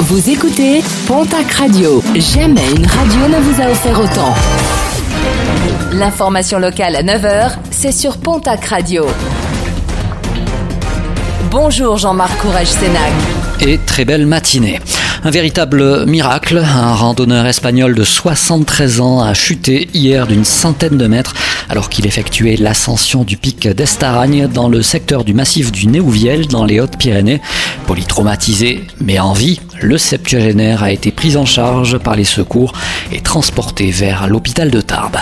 Vous écoutez Pontac Radio. Jamais une radio ne vous a offert autant. L'information locale à 9h, c'est sur Pontac Radio. Bonjour Jean-Marc Courage-Sénac. Et très belle matinée. Un véritable miracle, un randonneur espagnol de 73 ans a chuté hier d'une centaine de mètres alors qu'il effectuait l'ascension du pic d'Estaragne dans le secteur du massif du Néouviel dans les Hautes-Pyrénées. Polytraumatisé mais en vie, le septuagénaire a été pris en charge par les secours et transporté vers l'hôpital de Tarbes.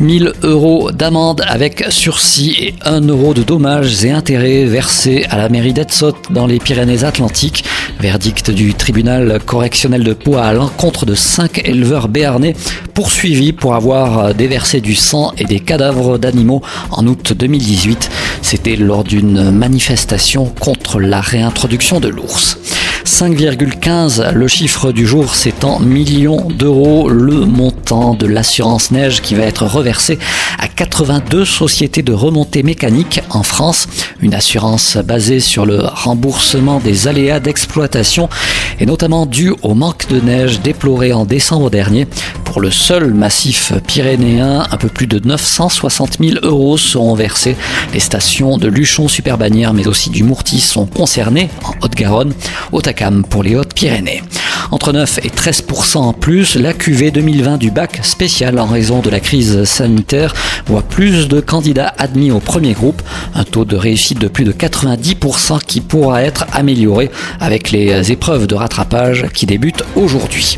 1 000 € d'amende avec sursis et 1 € de dommages et intérêts versés à la mairie d'Etsottes dans les Pyrénées-Atlantiques. Verdict du tribunal correctionnel de Pau à l'encontre de 5 éleveurs béarnais poursuivis pour avoir déversé du sang et des cadavres d'animaux en août 2018. C'était lors d'une manifestation contre la réintroduction de l'ours. 5,15, le chiffre du jour, c'est en millions d'euros, le montant de l'assurance neige qui va être reversé à 82 sociétés de remontée mécanique en France. Une assurance basée sur le remboursement des aléas d'exploitation et notamment due au manque de neige déploré en décembre dernier. Pour le seul massif pyrénéen, un peu plus de 960 000 € seront versés. Les stations de Luchon-Superbagnères mais aussi du Mourtis sont concernées en Haute-Garonne. Hautacam pour les Hautes-Pyrénées. Entre 9 et 13% en plus, la cuvée 2020 du bac spécial en raison de la crise sanitaire voit plus de candidats admis au premier groupe. Un taux de réussite de plus de 90% qui pourra être amélioré avec les épreuves de rattrapage qui débutent aujourd'hui.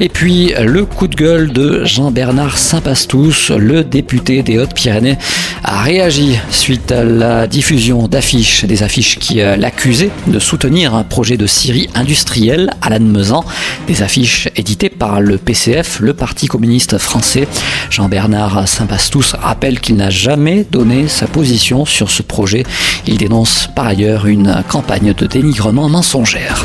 Et puis, le coup de gueule de Jean-Bernard Saint-Pastous, le député des Hautes-Pyrénées, a réagi suite à la diffusion d'affiches, des affiches qui l'accusaient de soutenir un projet de scierie industrielle à Lannemezan, des affiches éditées par le PCF, le Parti communiste français. Jean-Bernard Saint-Pastous rappelle qu'il n'a jamais donné sa position sur ce projet. Il dénonce par ailleurs une campagne de dénigrement mensongère.